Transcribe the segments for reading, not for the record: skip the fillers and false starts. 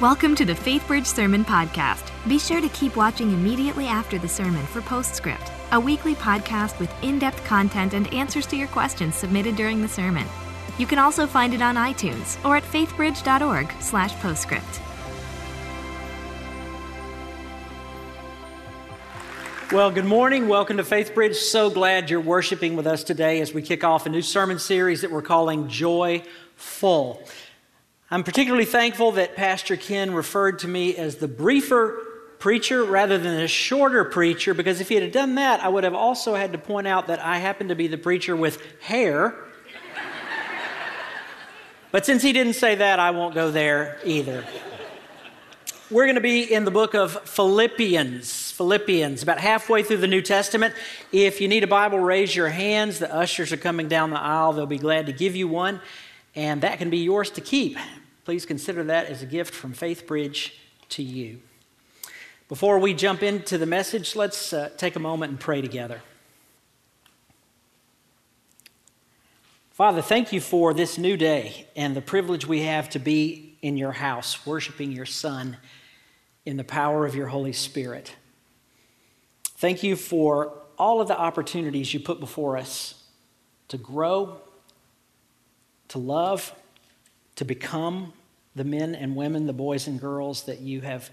Welcome to the FaithBridge Sermon Podcast. Be sure to keep watching immediately after the sermon for Postscript, a weekly podcast with in-depth content and answers to your questions submitted during the sermon. You can also find it on iTunes or at faithbridge.org/postscript. Well, good morning. Welcome to FaithBridge. So glad you're worshiping with us today as we kick off a new sermon series that we're calling Joyful. I'm particularly thankful that Pastor Ken referred to me as the briefer preacher rather than the shorter preacher, because if he had done that, I would have also had to point out that I happen to be the preacher with hair. But since he didn't say that, I won't go there either. We're going to be in the book of Philippians, about halfway through the New Testament. If you need a Bible, raise your hands. The ushers are coming down the aisle. They'll be glad to give you one, and that can be yours to keep. Please consider that as a gift from FaithBridge to you. Before we jump into the message, let's take a moment and pray together. Father, thank you for this new day and the privilege we have to be in your house, worshiping your Son in the power of your Holy Spirit. Thank you for all of the opportunities you put before us to grow, to love, to become the men and women, the boys and girls that you have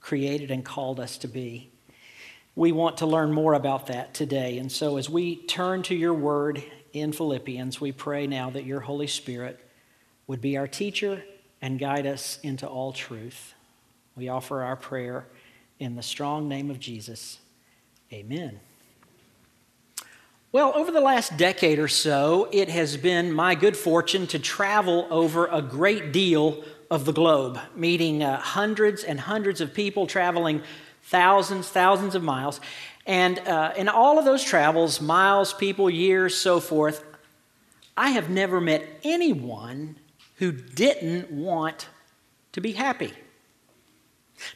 created and called us to be. We want to learn more about that today. And so as we turn to your word in Philippians, we pray now that your Holy Spirit would be our teacher and guide us into all truth. We offer our prayer in the strong name of Jesus. Amen. Well, over the last decade or so, it has been my good fortune to travel over a great deal of the globe, meeting hundreds and hundreds of people, traveling thousands of miles. And in all of those travels, miles, people, years, so forth, I have never met anyone who didn't want to be happy.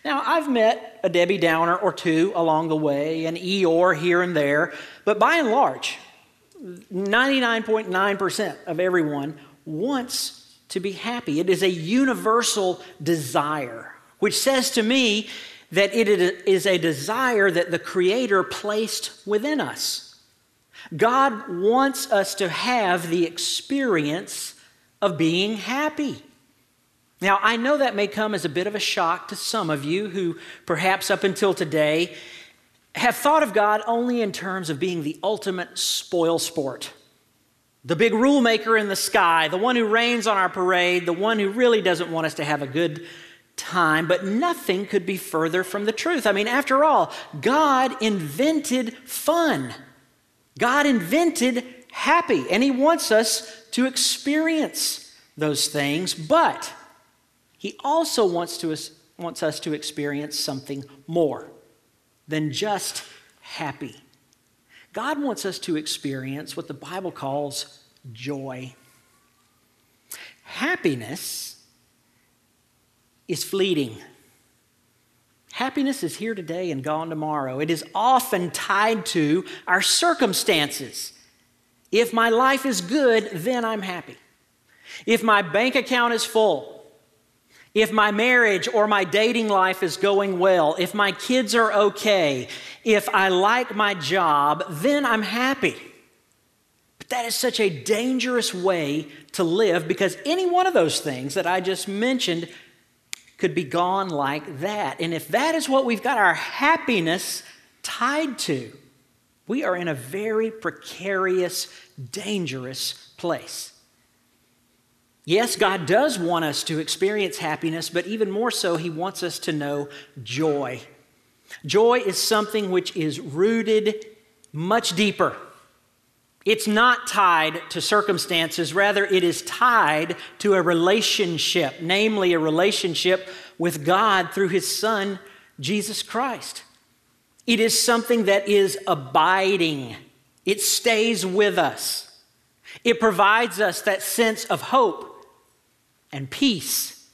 Now, I've met a Debbie Downer or two along the way, an Eeyore here and there, but by and large, 99.9% of everyone wants to be happy. It is a universal desire, which says to me that it is a desire that the Creator placed within us. God wants us to have the experience of being happy. Now, I know that may come as a bit of a shock to some of you who perhaps up until today have thought of God only in terms of being the ultimate spoil sport, the big rule maker in the sky, the one who rains on our parade, the one who really doesn't want us to have a good time, but nothing could be further from the truth. I mean, after all, God invented fun. God invented happy, and He wants us to experience those things, but He also wants us to experience something more than just happy. God wants us to experience what the Bible calls joy. Happiness is fleeting. Happiness is here today and gone tomorrow. It is often tied to our circumstances. If my life is good, then I'm happy. If my bank account is full, if my marriage or my dating life is going well, if my kids are okay, if I like my job, then I'm happy. But that is such a dangerous way to live, because any one of those things that I just mentioned could be gone like that. And if that is what we've got our happiness tied to, we are in a very precarious, dangerous place. Yes, God does want us to experience happiness, but even more so, He wants us to know joy. Joy is something which is rooted much deeper. It's not tied to circumstances. Rather, it is tied to a relationship, namely a relationship with God through His Son, Jesus Christ. It is something that is abiding. It stays with us. It provides us that sense of hope and peace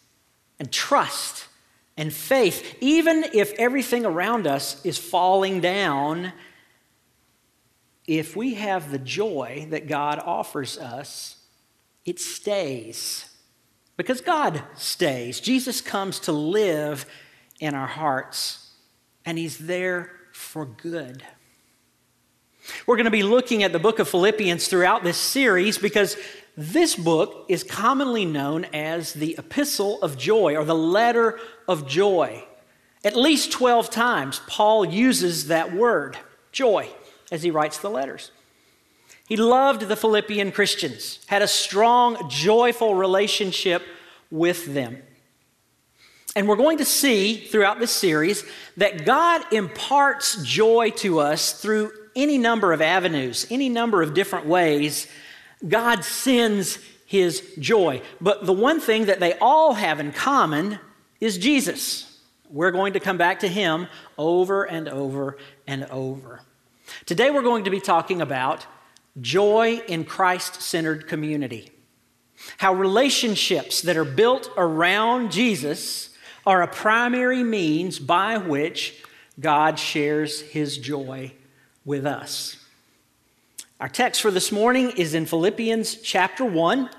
and trust and faith. Even if everything around us is falling down, if we have the joy that God offers us, it stays. because God stays. Jesus comes to live in our hearts, and he's there for good. We're going to be looking at the book of Philippians throughout this series because this book is commonly known as the Epistle of Joy or the Letter of Joy. At least 12 times, Paul uses that word, joy, as he writes the letters. He loved the Philippian Christians, had a strong, joyful relationship with them. And we're going to see throughout this series that God imparts joy to us through any number of avenues, any number of different ways. God sends his joy. But the one thing that they all have in common is Jesus. We're going to come back to him over and over and over. Today we're going to be talking about joy in Christ-centered community. How relationships that are built around Jesus are a primary means by which God shares his joy with us. Our text for this morning is in Philippians chapter 1,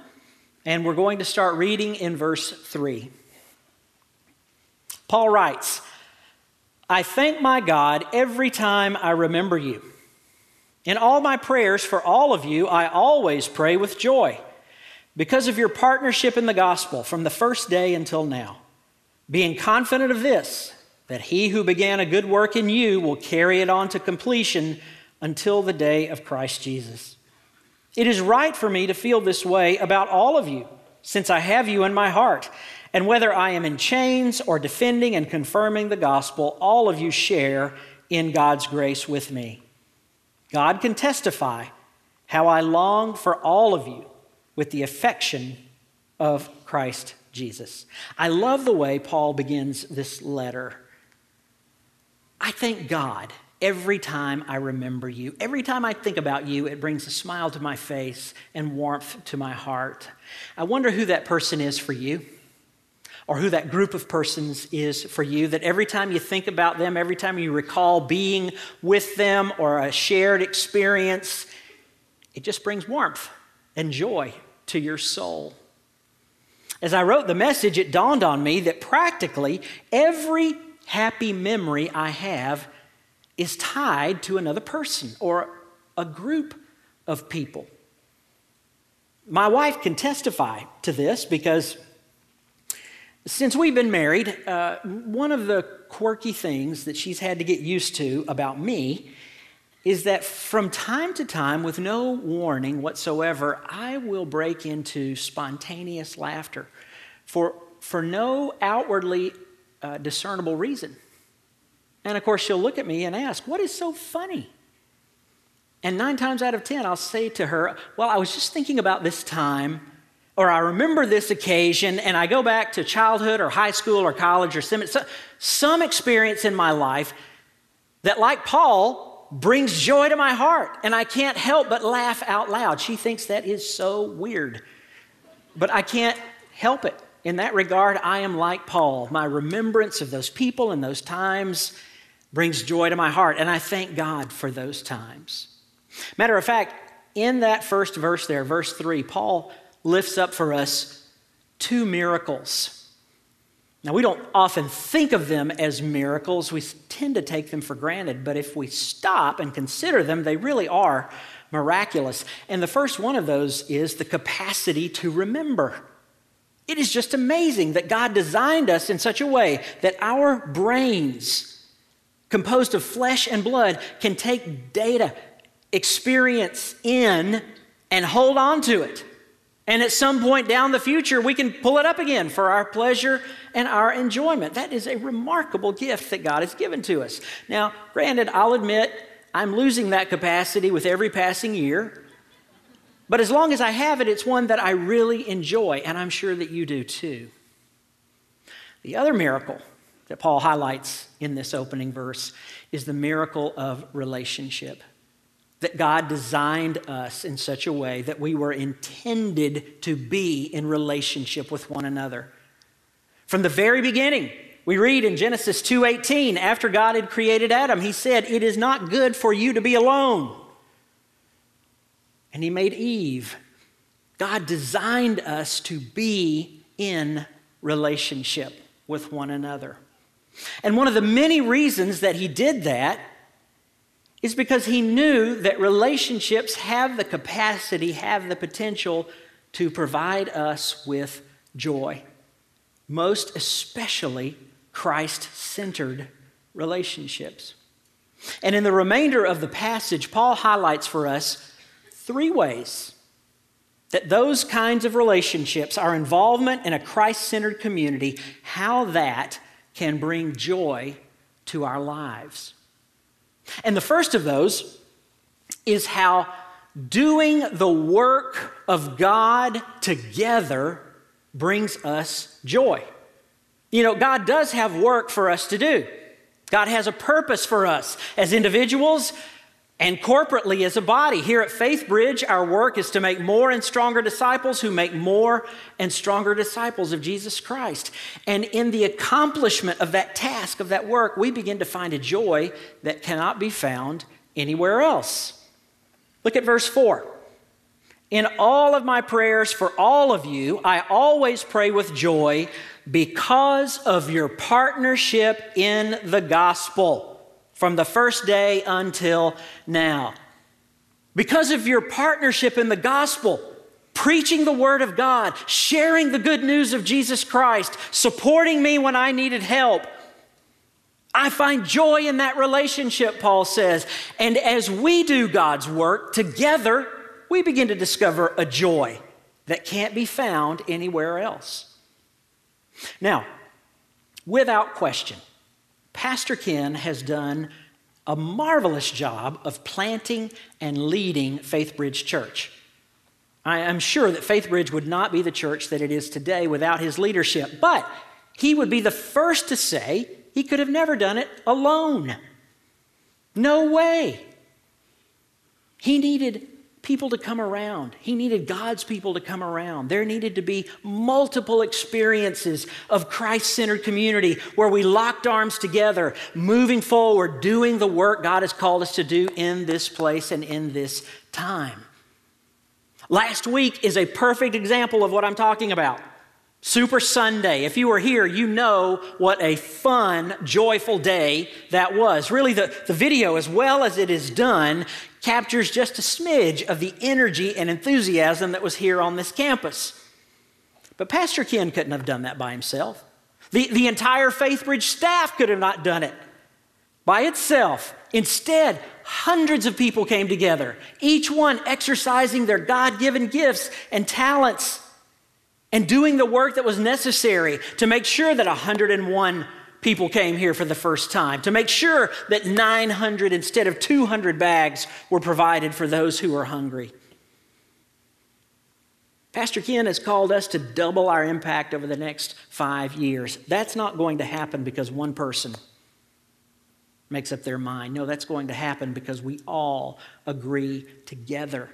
and we're going to start reading in verse 3. Paul writes, "I thank my God every time I remember you. In all my prayers for all of you, I always pray with joy because of your partnership in the gospel from the first day until now, being confident of this, that he who began a good work in you will carry it on to completion until the day of Christ Jesus. It is right for me to feel this way about all of you, since I have you in my heart. And whether I am in chains or defending and confirming the gospel, all of you share in God's grace with me. God can testify how I long for all of you with the affection of Christ Jesus." I love the way Paul begins this letter. I thank God every time I remember you. Every time I think about you, it brings a smile to my face and warmth to my heart. I wonder who that person is for you, or who that group of persons is for you, that every time you think about them, every time you recall being with them or a shared experience, it just brings warmth and joy to your soul. As I wrote the message, it dawned on me that practically every happy memory I have is tied to another person or a group of people. My wife can testify to this because since we've been married, one of the quirky things that she's had to get used to about me is that from time to time, with no warning whatsoever, I will break into spontaneous laughter for no outwardly discernible reason. And of course, she'll look at me and ask, "What is so funny?" And 9 times out of 10, I'll say to her, "Well, I was just thinking about this time, or I remember this occasion," and I go back to childhood or high school or college or some experience in my life that, like Paul, brings joy to my heart, and I can't help but laugh out loud. She thinks that is so weird, but I can't help it. In that regard, I am like Paul. My remembrance of those people and those times brings joy to my heart, and I thank God for those times. Matter of fact, in that first verse there, verse 3, Paul lifts up for us 2 miracles. Now, we don't often think of them as miracles. We tend to take them for granted, but if we stop and consider them, they really are miraculous. And the first one of those is the capacity to remember. It is just amazing that God designed us in such a way that our brains, composed of flesh and blood, can take data, experience in, and hold on to it. And at some point down the future, we can pull it up again for our pleasure and our enjoyment. That is a remarkable gift that God has given to us. Now, granted, I'll admit I'm losing that capacity with every passing year. But as long as I have it, it's one that I really enjoy, and I'm sure that you do too. The other miracle that Paul highlights in this opening verse is the miracle of relationship, that God designed us in such a way that we were intended to be in relationship with one another. From the very beginning, we read in Genesis 2:18, after God had created Adam, he said, "It is not good for you to be alone." And he made Eve. God designed us to be in relationship with one another. And one of the many reasons that he did that is because he knew that relationships have the capacity, have the potential to provide us with joy, most especially Christ-centered relationships. And in the remainder of the passage, Paul highlights for us three ways that those kinds of relationships, our involvement in a Christ-centered community, how that can bring joy to our lives. And the first of those is how doing the work of God together brings us joy. You know, God does have work for us to do. God has a purpose for us as individuals and corporately as a body. Here at FaithBridge, our work is to make more and stronger disciples who make more and stronger disciples of Jesus Christ. And in the accomplishment of that task, of that work, we begin to find a joy that cannot be found anywhere else. Look at verse 4. In all of my prayers for all of you, I always pray with joy because of your partnership in the gospel from the first day until now. Because of your partnership in the gospel, preaching the word of God, sharing the good news of Jesus Christ, supporting me when I needed help, I find joy in that relationship, Paul says. And as we do God's work together, we begin to discover a joy that can't be found anywhere else. Now, without question, Pastor Ken has done a marvelous job of planting and leading FaithBridge Church. I am sure that FaithBridge would not be the church that it is today without his leadership, but he would be the first to say he could have never done it alone. No way. He needed people to come around. He needed God's people to come around. There needed to be multiple experiences of Christ-centered community where we locked arms together, moving forward, doing the work God has called us to do in this place and in this time. Last week is a perfect example of what I'm talking about. Super Sunday. If you were here, you know what a fun, joyful day that was. Really, the video, as well as it is done, captures just a smidge of the energy and enthusiasm that was here on this campus. But Pastor Ken couldn't have done that by himself. The entire FaithBridge staff could have not done it by itself. Instead, hundreds of people came together, each one exercising their God-given gifts and talents and doing the work that was necessary to make sure that 101 people came here for the first time, to make sure that 900 instead of 200 bags were provided for those who are hungry. Pastor Ken has called us to double our impact over the next 5 years. That's not going to happen because one person makes up their mind. No, that's going to happen because we all agree together.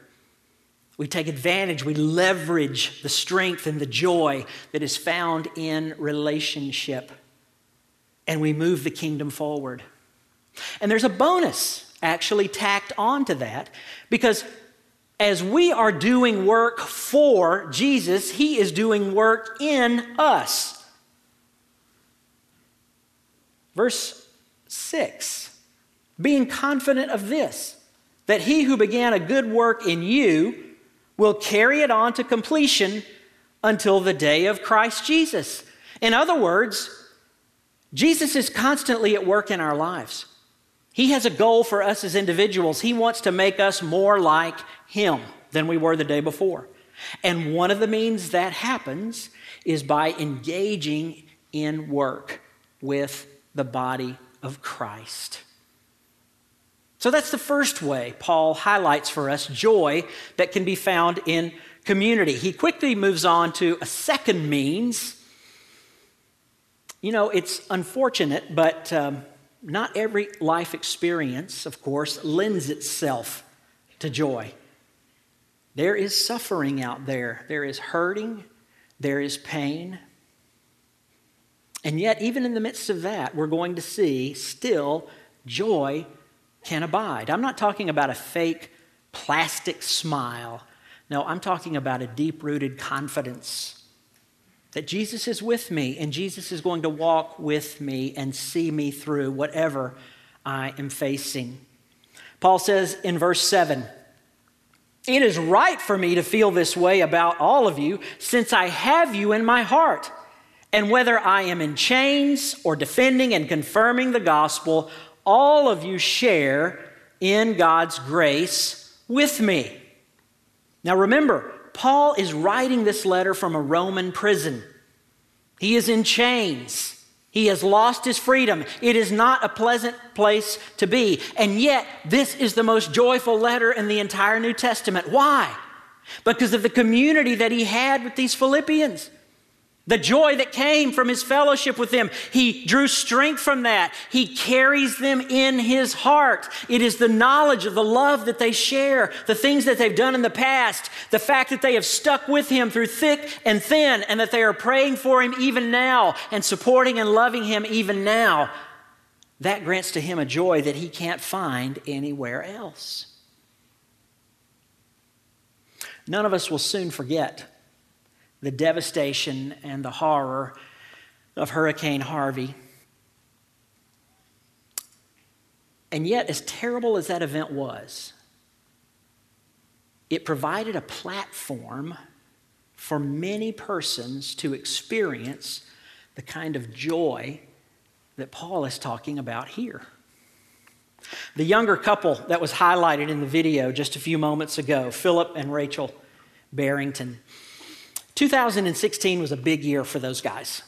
We take advantage, we leverage the strength and the joy that is found in relationship. And we move the kingdom forward. And there's a bonus actually tacked onto that, because as we are doing work for Jesus, he is doing work in us. Verse 6, being confident of this, that he who began a good work in you will carry it on to completion until the day of Christ Jesus. In other words, Jesus is constantly at work in our lives. He has a goal for us as individuals. He wants to make us more like him than we were the day before. And one of the means that happens is by engaging in work with the body of Christ. So that's the first way Paul highlights for us joy that can be found in community. He quickly moves on to a second means. You know, it's unfortunate, but not every life experience, of course, lends itself to joy. There is suffering out there. There is hurting. There is pain. And yet, even in the midst of that, we're going to see still joy can abide. I'm not talking about a fake plastic smile. No, I'm talking about a deep-rooted confidence that Jesus is with me and Jesus is going to walk with me and see me through whatever I am facing. Paul says in verse 7, "It is right for me to feel this way about all of you, since I have you in my heart. And whether I am in chains or defending and confirming the gospel, all of you share in God's grace with me." Now remember, Paul is writing this letter from a Roman prison. He is in chains. He has lost his freedom. It is not a pleasant place to be. And yet, this is the most joyful letter in the entire New Testament. Why? Because of the community that he had with these Philippians. The joy that came from his fellowship with them. He drew strength from that. He carries them in his heart. It is the knowledge of the love that they share, the things that they've done in the past, the fact that they have stuck with him through thick and thin, and that they are praying for him even now and supporting and loving him even now. That grants to him a joy that he can't find anywhere else. None of us will soon forget the devastation and the horror of Hurricane Harvey. And yet, as terrible as that event was, it provided a platform for many persons to experience the kind of joy that Paul is talking about here. The younger couple that was highlighted in the video just a few moments ago, Philip and Rachel Barrington, 2016 was a big year for those guys.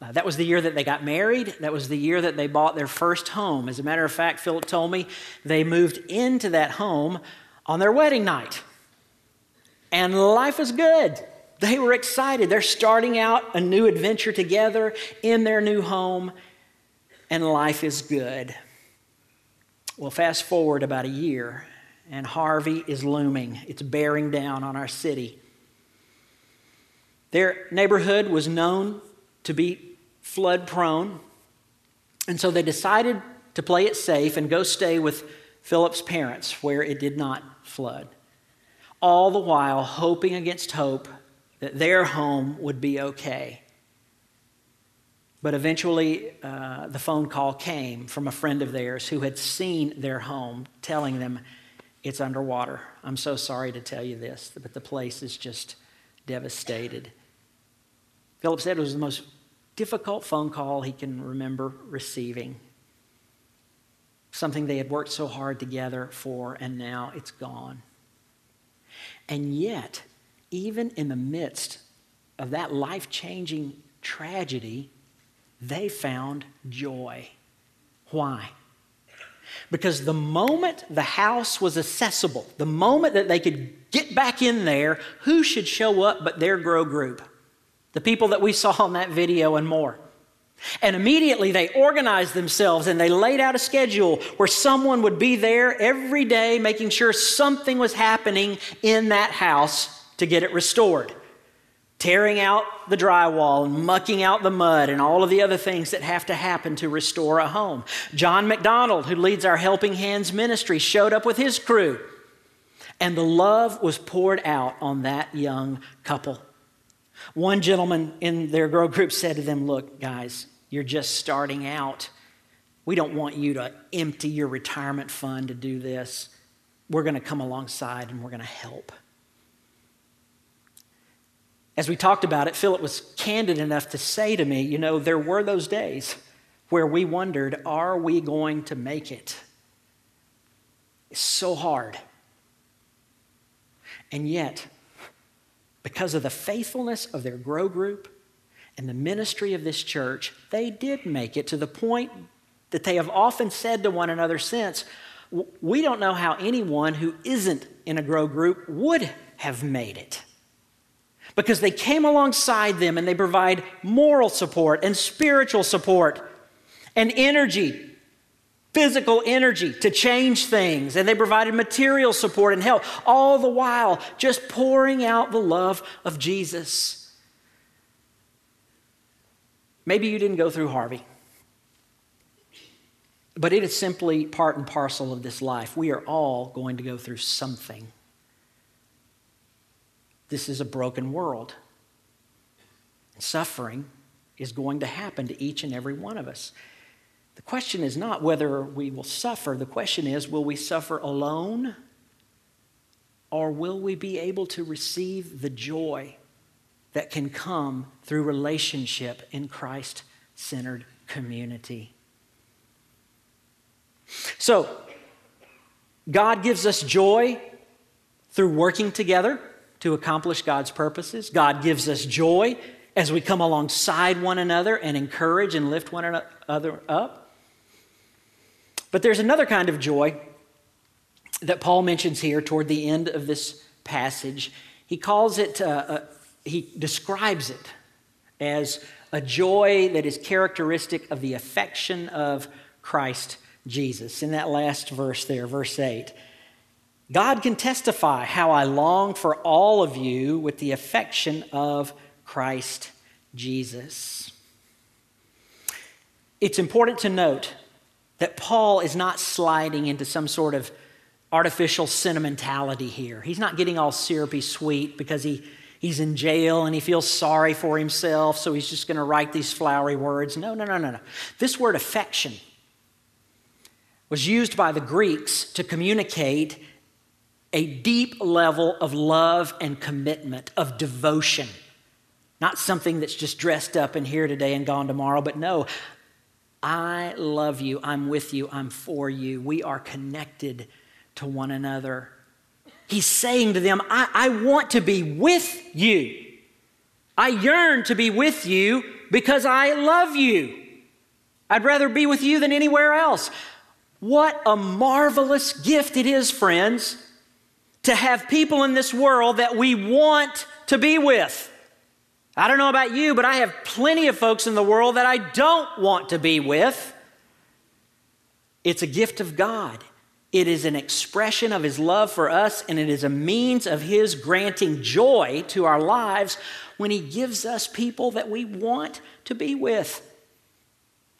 That was the year that they got married. That was the year that they bought their first home. As a matter of fact, Philip told me they moved into that home on their wedding night. And life was good. They were excited. They're starting out a new adventure together in their new home, and life is good. Well, fast forward about a year, and Harvey is looming. It's bearing down on our city. Their neighborhood was known to be flood prone, and so they decided to play it safe and go stay with Philip's parents where it did not flood, all the while hoping against hope that their home would be okay. But eventually the phone call came from a friend of theirs who had seen their home telling them, "It's underwater. I'm so sorry to tell you this, but the place is just devastated." Philip said it was the most difficult phone call he can remember receiving. Something they had worked so hard together for, and now it's gone. And yet, even in the midst of that life-changing tragedy, they found joy. Why? Because the moment the house was accessible, the moment that they could get back in there, who should show up but their grow group? The people that we saw on that video and more. And immediately they organized themselves and they laid out a schedule where someone would be there every day making sure something was happening in that house to get it restored. Tearing out the drywall and mucking out the mud and all of the other things that have to happen to restore a home. John McDonald, who leads our Helping Hands ministry, showed up with his crew. And the love was poured out on that young couple. One gentleman in their girl group said to them, "Look, guys, you're just starting out. We don't want you to empty your retirement fund to do this. We're going to come alongside and we're going to help." As we talked about it, Philip was candid enough to say to me, "You know, there were those days where we wondered, are we going to make it? It's so hard." And yet, because of the faithfulness of their grow group and the ministry of this church, they did make it to the point that they have often said to one another since, "We don't know how anyone who isn't in a grow group would have made it." Because they came alongside them and they provide moral support and spiritual support and energy, physical energy to change things. And they provided material support and help, all the while just pouring out the love of Jesus. Maybe you didn't go through Harvey, but it is simply part and parcel of this life. We are all going to go through something. This is a broken world. Suffering is going to happen to each and every one of us. The question is not whether we will suffer. The question is, will we suffer alone, or will we be able to receive the joy that can come through relationship in Christ-centered community? So, God gives us joy through working together to accomplish God's purposes. God gives us joy as we come alongside one another and encourage and lift one another up. But there's another kind of joy that Paul mentions here toward the end of this passage. He calls it, he describes it as a joy that is characteristic of the affection of Christ Jesus. In that last verse there, verse 8, God can testify how I long for all of you with the affection of Christ Jesus. It's important to note that Paul is not sliding into some sort of artificial sentimentality here. He's not getting all syrupy sweet because he's in jail and he feels sorry for himself, so he's just going to write these flowery words. No. This word affection was used by the Greeks to communicate a deep level of love and commitment, of devotion. Not something that's just dressed up and here today and gone tomorrow, but no, I love you, I'm with you, I'm for you. We are connected to one another. He's saying to them, I want to be with you. I yearn to be with you because I love you. I'd rather be with you than anywhere else. What a marvelous gift it is, friends, to have people in this world that we want to be with. I don't know about you, but I have plenty of folks in the world that I don't want to be with. It's a gift of God. It is an expression of His love for us, and it is a means of His granting joy to our lives when He gives us people that we want to be with.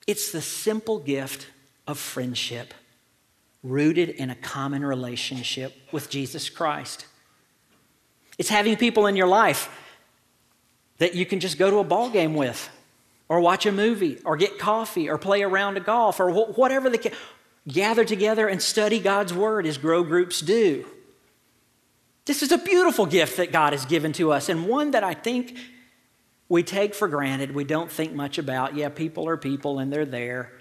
It's the simple gift of friendship rooted in a common relationship with Jesus Christ. It's having people in your life that you can just go to a ball game with, or watch a movie, or get coffee, or play a round of golf, or whatever the case. Gather together and study God's Word as grow groups do. This is a beautiful gift that God has given to us, and one that I think we take for granted. We don't think much about. Yeah, people are people and they're there.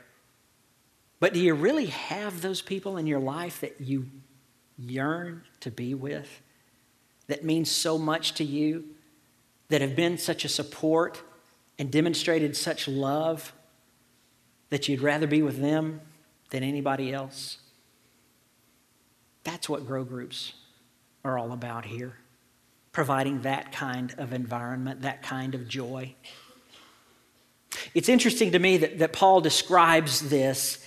But do you really have those people in your life that you yearn to be with, that means so much to you, that have been such a support and demonstrated such love that you'd rather be with them than anybody else? That's what grow groups are all about here, providing that kind of environment, that kind of joy. It's interesting to me that Paul describes this.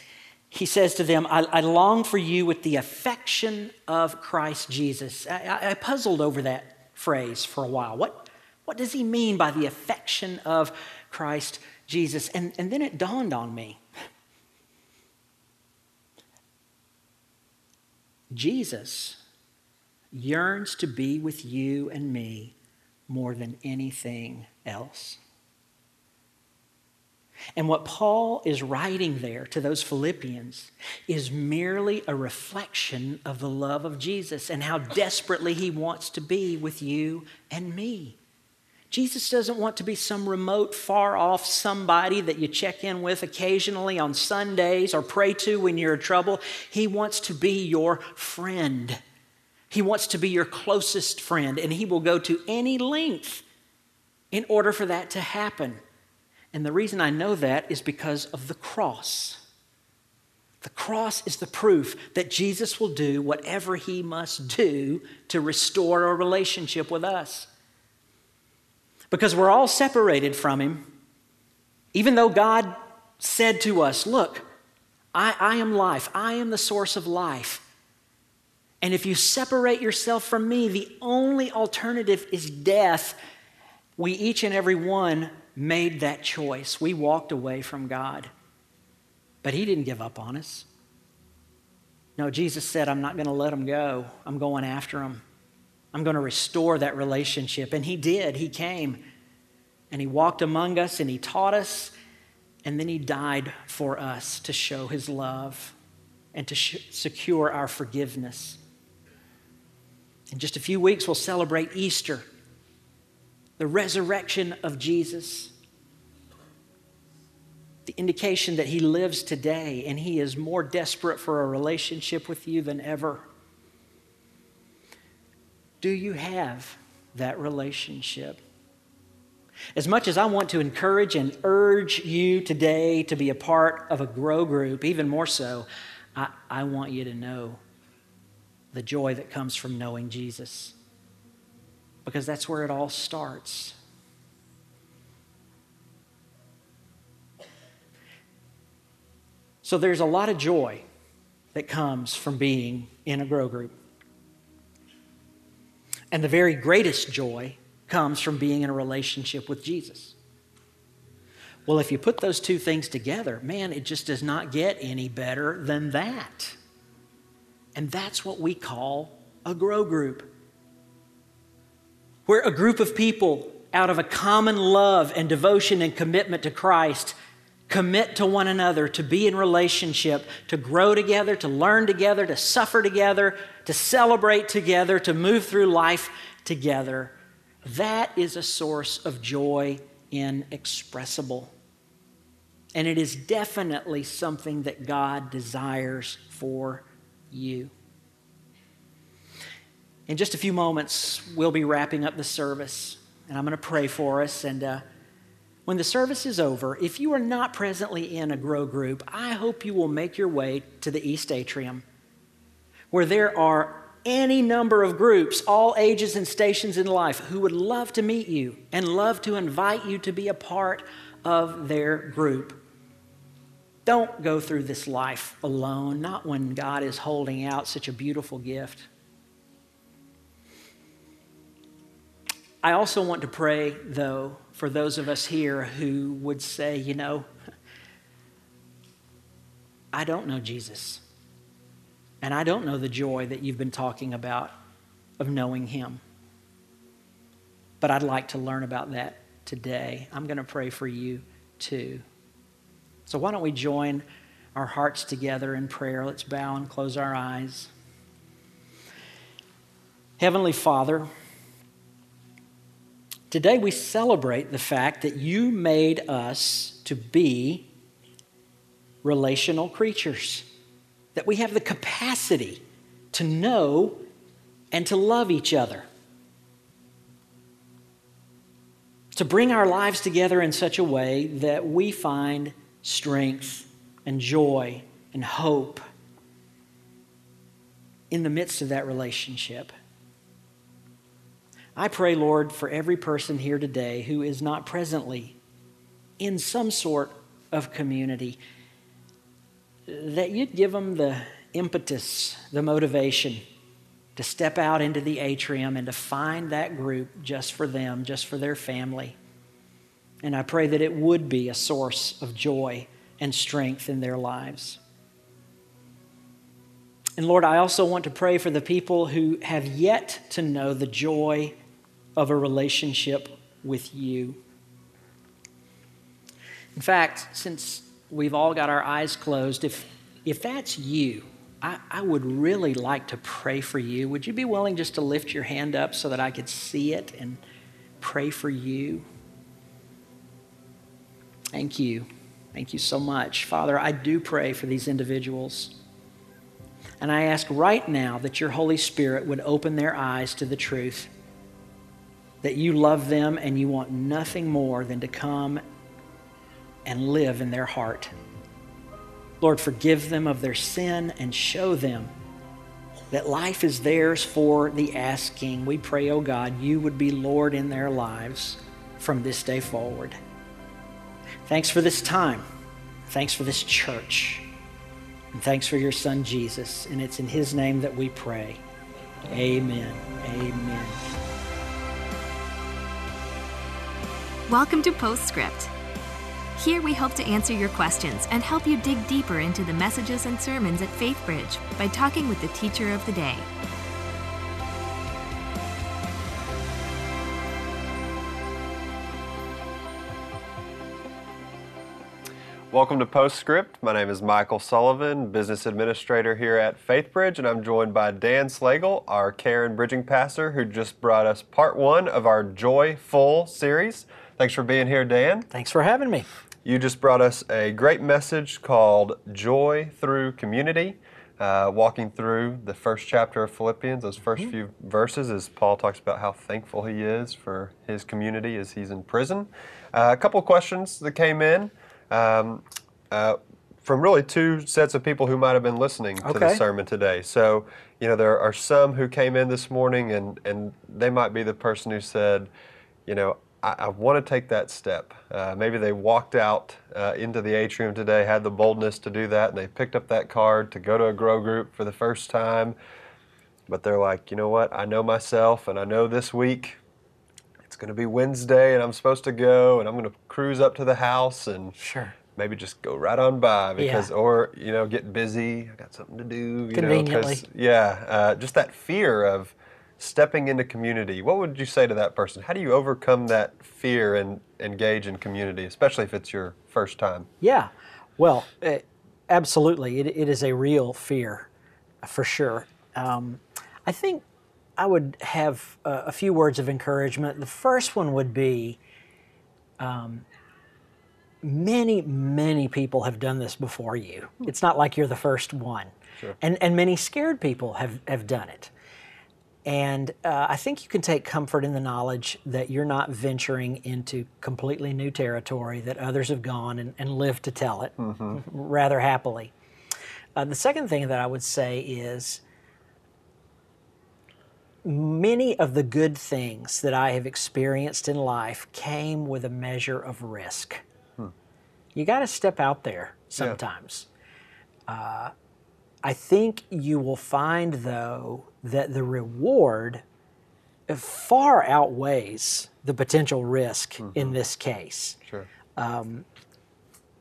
He says to them, I long for you with the affection of Christ Jesus. I puzzled over that phrase for a while. What does he mean by the affection of Christ Jesus? And then it dawned on me. Jesus yearns to be with you and me more than anything else. And what Paul is writing there to those Philippians is merely a reflection of the love of Jesus and how desperately he wants to be with you and me. Jesus doesn't want to be some remote, far-off somebody that you check in with occasionally on Sundays or pray to when you're in trouble. He wants to be your friend. He wants to be your closest friend, and he will go to any length in order for that to happen. And the reason I know that is because of the cross. The cross is the proof that Jesus will do whatever he must do to restore our relationship with us. Because we're all separated from him, even though God said to us, look, I am life. I am the source of life. And if you separate yourself from me, the only alternative is death. We each and every one made that choice. We walked away from God. But he didn't give up on us. No, Jesus said, I'm not going to let him go. I'm going after him. I'm going to restore that relationship. And he did. He came. and he walked among us and he taught us, and then he died for us to show his love and to secure our forgiveness. In just a few weeks, we'll celebrate Easter, the resurrection of Jesus, the indication that he lives today and he is more desperate for a relationship with you than ever. Do you have that relationship? As much as I want to encourage and urge you today to be a part of a grow group, even more so, I want you to know the joy that comes from knowing Jesus, because that's where it all starts. So there's a lot of joy that comes from being in a grow group. And the very greatest joy comes from being in a relationship with Jesus. Well, if you put those two things together, man, it just does not get any better than that. And that's what we call a grow group. We're a group of people out of a common love and devotion and commitment to Christ commit to one another, to be in relationship, to grow together, to learn together, to suffer together, to celebrate together, to move through life together. That is a source of joy inexpressible. And it is definitely something that God desires for you. In just a few moments, we'll be wrapping up the service, and I'm going to pray for us. And when the service is over, if you are not presently in a grow group, I hope you will make your way to the East Atrium, where there are any number of groups, all ages and stations in life, who would love to meet you and love to invite you to be a part of their group. Don't go through this life alone, not when God is holding out such a beautiful gift. I also want to pray, though, for those of us here who would say, you know, I don't know Jesus, and I don't know the joy that you've been talking about of knowing him, but I'd like to learn about that today. I'm going to pray for you too. So why don't we join our hearts together in prayer? Let's bow and close our eyes. Heavenly Father, today we celebrate the fact that you made us to be relational creatures, that we have the capacity to know and to love each other, to bring our lives together in such a way that we find strength and joy and hope in the midst of that relationship. I pray, Lord, for every person here today who is not presently in some sort of community, that you'd give them the impetus, the motivation to step out into the atrium and to find that group just for them, just for their family. And I pray that it would be a source of joy and strength in their lives. And Lord, I also want to pray for the people who have yet to know the joy of a relationship with you. In fact, since we've all got our eyes closed, if that's you, I would really like to pray for you. Would you be willing just to lift your hand up so that I could see it and pray for you? Thank you. Thank you so much. Father, I do pray for these individuals. And I ask right now that your Holy Spirit would open their eyes to the truth, that you love them and you want nothing more than to come and live in their heart. Lord, forgive them of their sin and show them that life is theirs for the asking. We pray, oh God, you would be Lord in their lives from this day forward. Thanks for this time. Thanks for this church. And thanks for your son, Jesus. And it's in his name that we pray. Amen. Amen. Welcome to Postscript. Here we hope to answer your questions and help you dig deeper into the messages and sermons at FaithBridge by talking with the teacher of the day. Welcome to Postscript. My name is Michael Sullivan, business administrator here at FaithBridge, and I'm joined by Dan Slagle, our care and bridging pastor, who just brought us part one of our Joyful series. Thanks for being here, Dan. Thanks for having me. You just brought us a great message called Joy Through Community, walking through the first chapter of Philippians, those first few verses, as Paul talks about how thankful he is for his community as he's in prison. A couple questions that came in from really two sets of people who might have been listening to the sermon today. So, you know, there are some who came in this morning and they might be the person who said, you know, I want to take that step. Maybe they walked out into the atrium today, had the boldness to do that, and they picked up that card to go to a grow group for the first time. But they're like, you know what? I know myself, and I know this week it's going to be Wednesday, and I'm supposed to go, and I'm going to cruise up to the house, and maybe just go right on by because, or you know, get busy. I got something to do. Conveniently, just that fear of stepping into community. What would you say to that person? How do you overcome that fear and engage in community, especially if it's your first time? Yeah, well, absolutely. It is a real fear, for sure. I think I would have a few words of encouragement. The first one would be, many people have done this before you. It's not like you're the first one. And many scared people have done it. And I think you can take comfort in the knowledge that you're not venturing into completely new territory, that others have gone and lived to tell it rather happily. The second thing that I would say is many of the good things that I have experienced in life came with a measure of risk. You got to step out there sometimes. I think you will find, though, that the reward far outweighs the potential risk in this case. And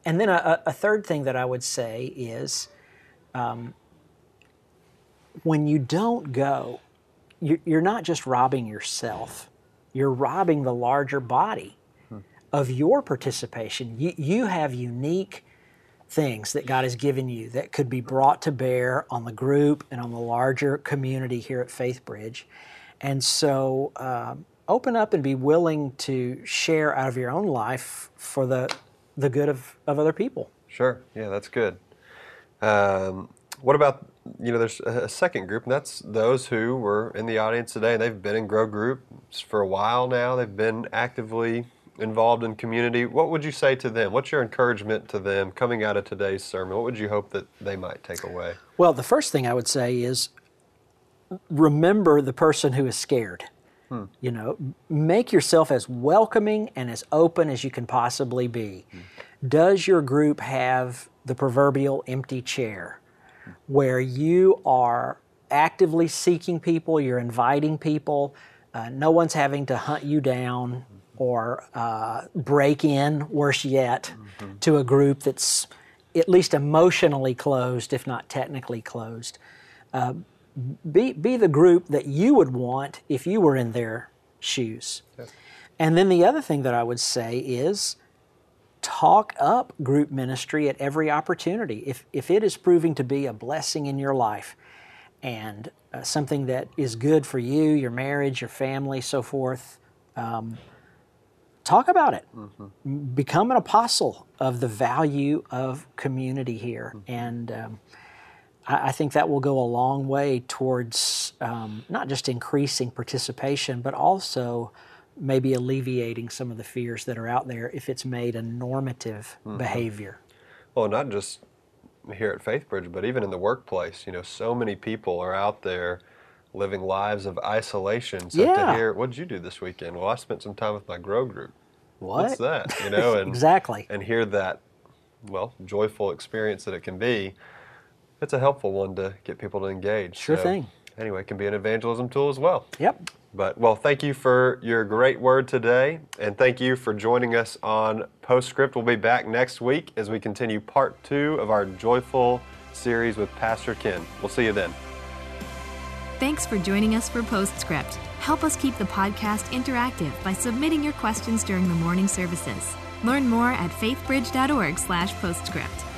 then a third thing that I would say is when you don't go, you're not just robbing yourself, you're robbing the larger body of your participation. You have unique things that God has given you that could be brought to bear on the group and on the larger community here at FaithBridge. And so open up and be willing to share out of your own life for the good of other people. Yeah, that's good. What about, you know, there's a second group, and that's those who were in the audience today, and they've been in grow groups for a while now. They've been actively involved in community. What would you say to them? What's your encouragement to them coming out of today's sermon? What would you hope that they might take away? Well, the first thing I would say is remember the person who is scared. You know, make yourself as welcoming and as open as you can possibly be. Does your group have the proverbial empty chair where you are actively seeking people, you're inviting people, no one's having to hunt you down or break in, worse yet, to a group that's at least emotionally closed, if not technically closed. Be the group that you would want if you were in their shoes. And then the other thing that I would say is talk up group ministry at every opportunity. If it is proving to be a blessing in your life and something that is good for you, your marriage, your family, so forth, talk about it. Become an apostle of the value of community here. And I think that will go a long way towards not just increasing participation, but also maybe alleviating some of the fears that are out there if it's made a normative behavior. Well, not just here at FaithBridge, but even in the workplace. You know, so many people are out there living lives of isolation. So to hear, what did you do this weekend? Well, I spent some time with my grow group. What's that? You know, and and hear that, well, joyful experience that it can be. It's a helpful one to get people to engage. Anyway, it can be an evangelism tool as well. But, well, thank you for your great word today, and thank you for joining us on Postscript. We'll be back next week as we continue part two of our Joyful series with Pastor Ken. We'll see you then. Thanks for joining us for Postscript. Help us keep the podcast interactive by submitting your questions during the morning services. Learn more at faithbridge.org/postscript.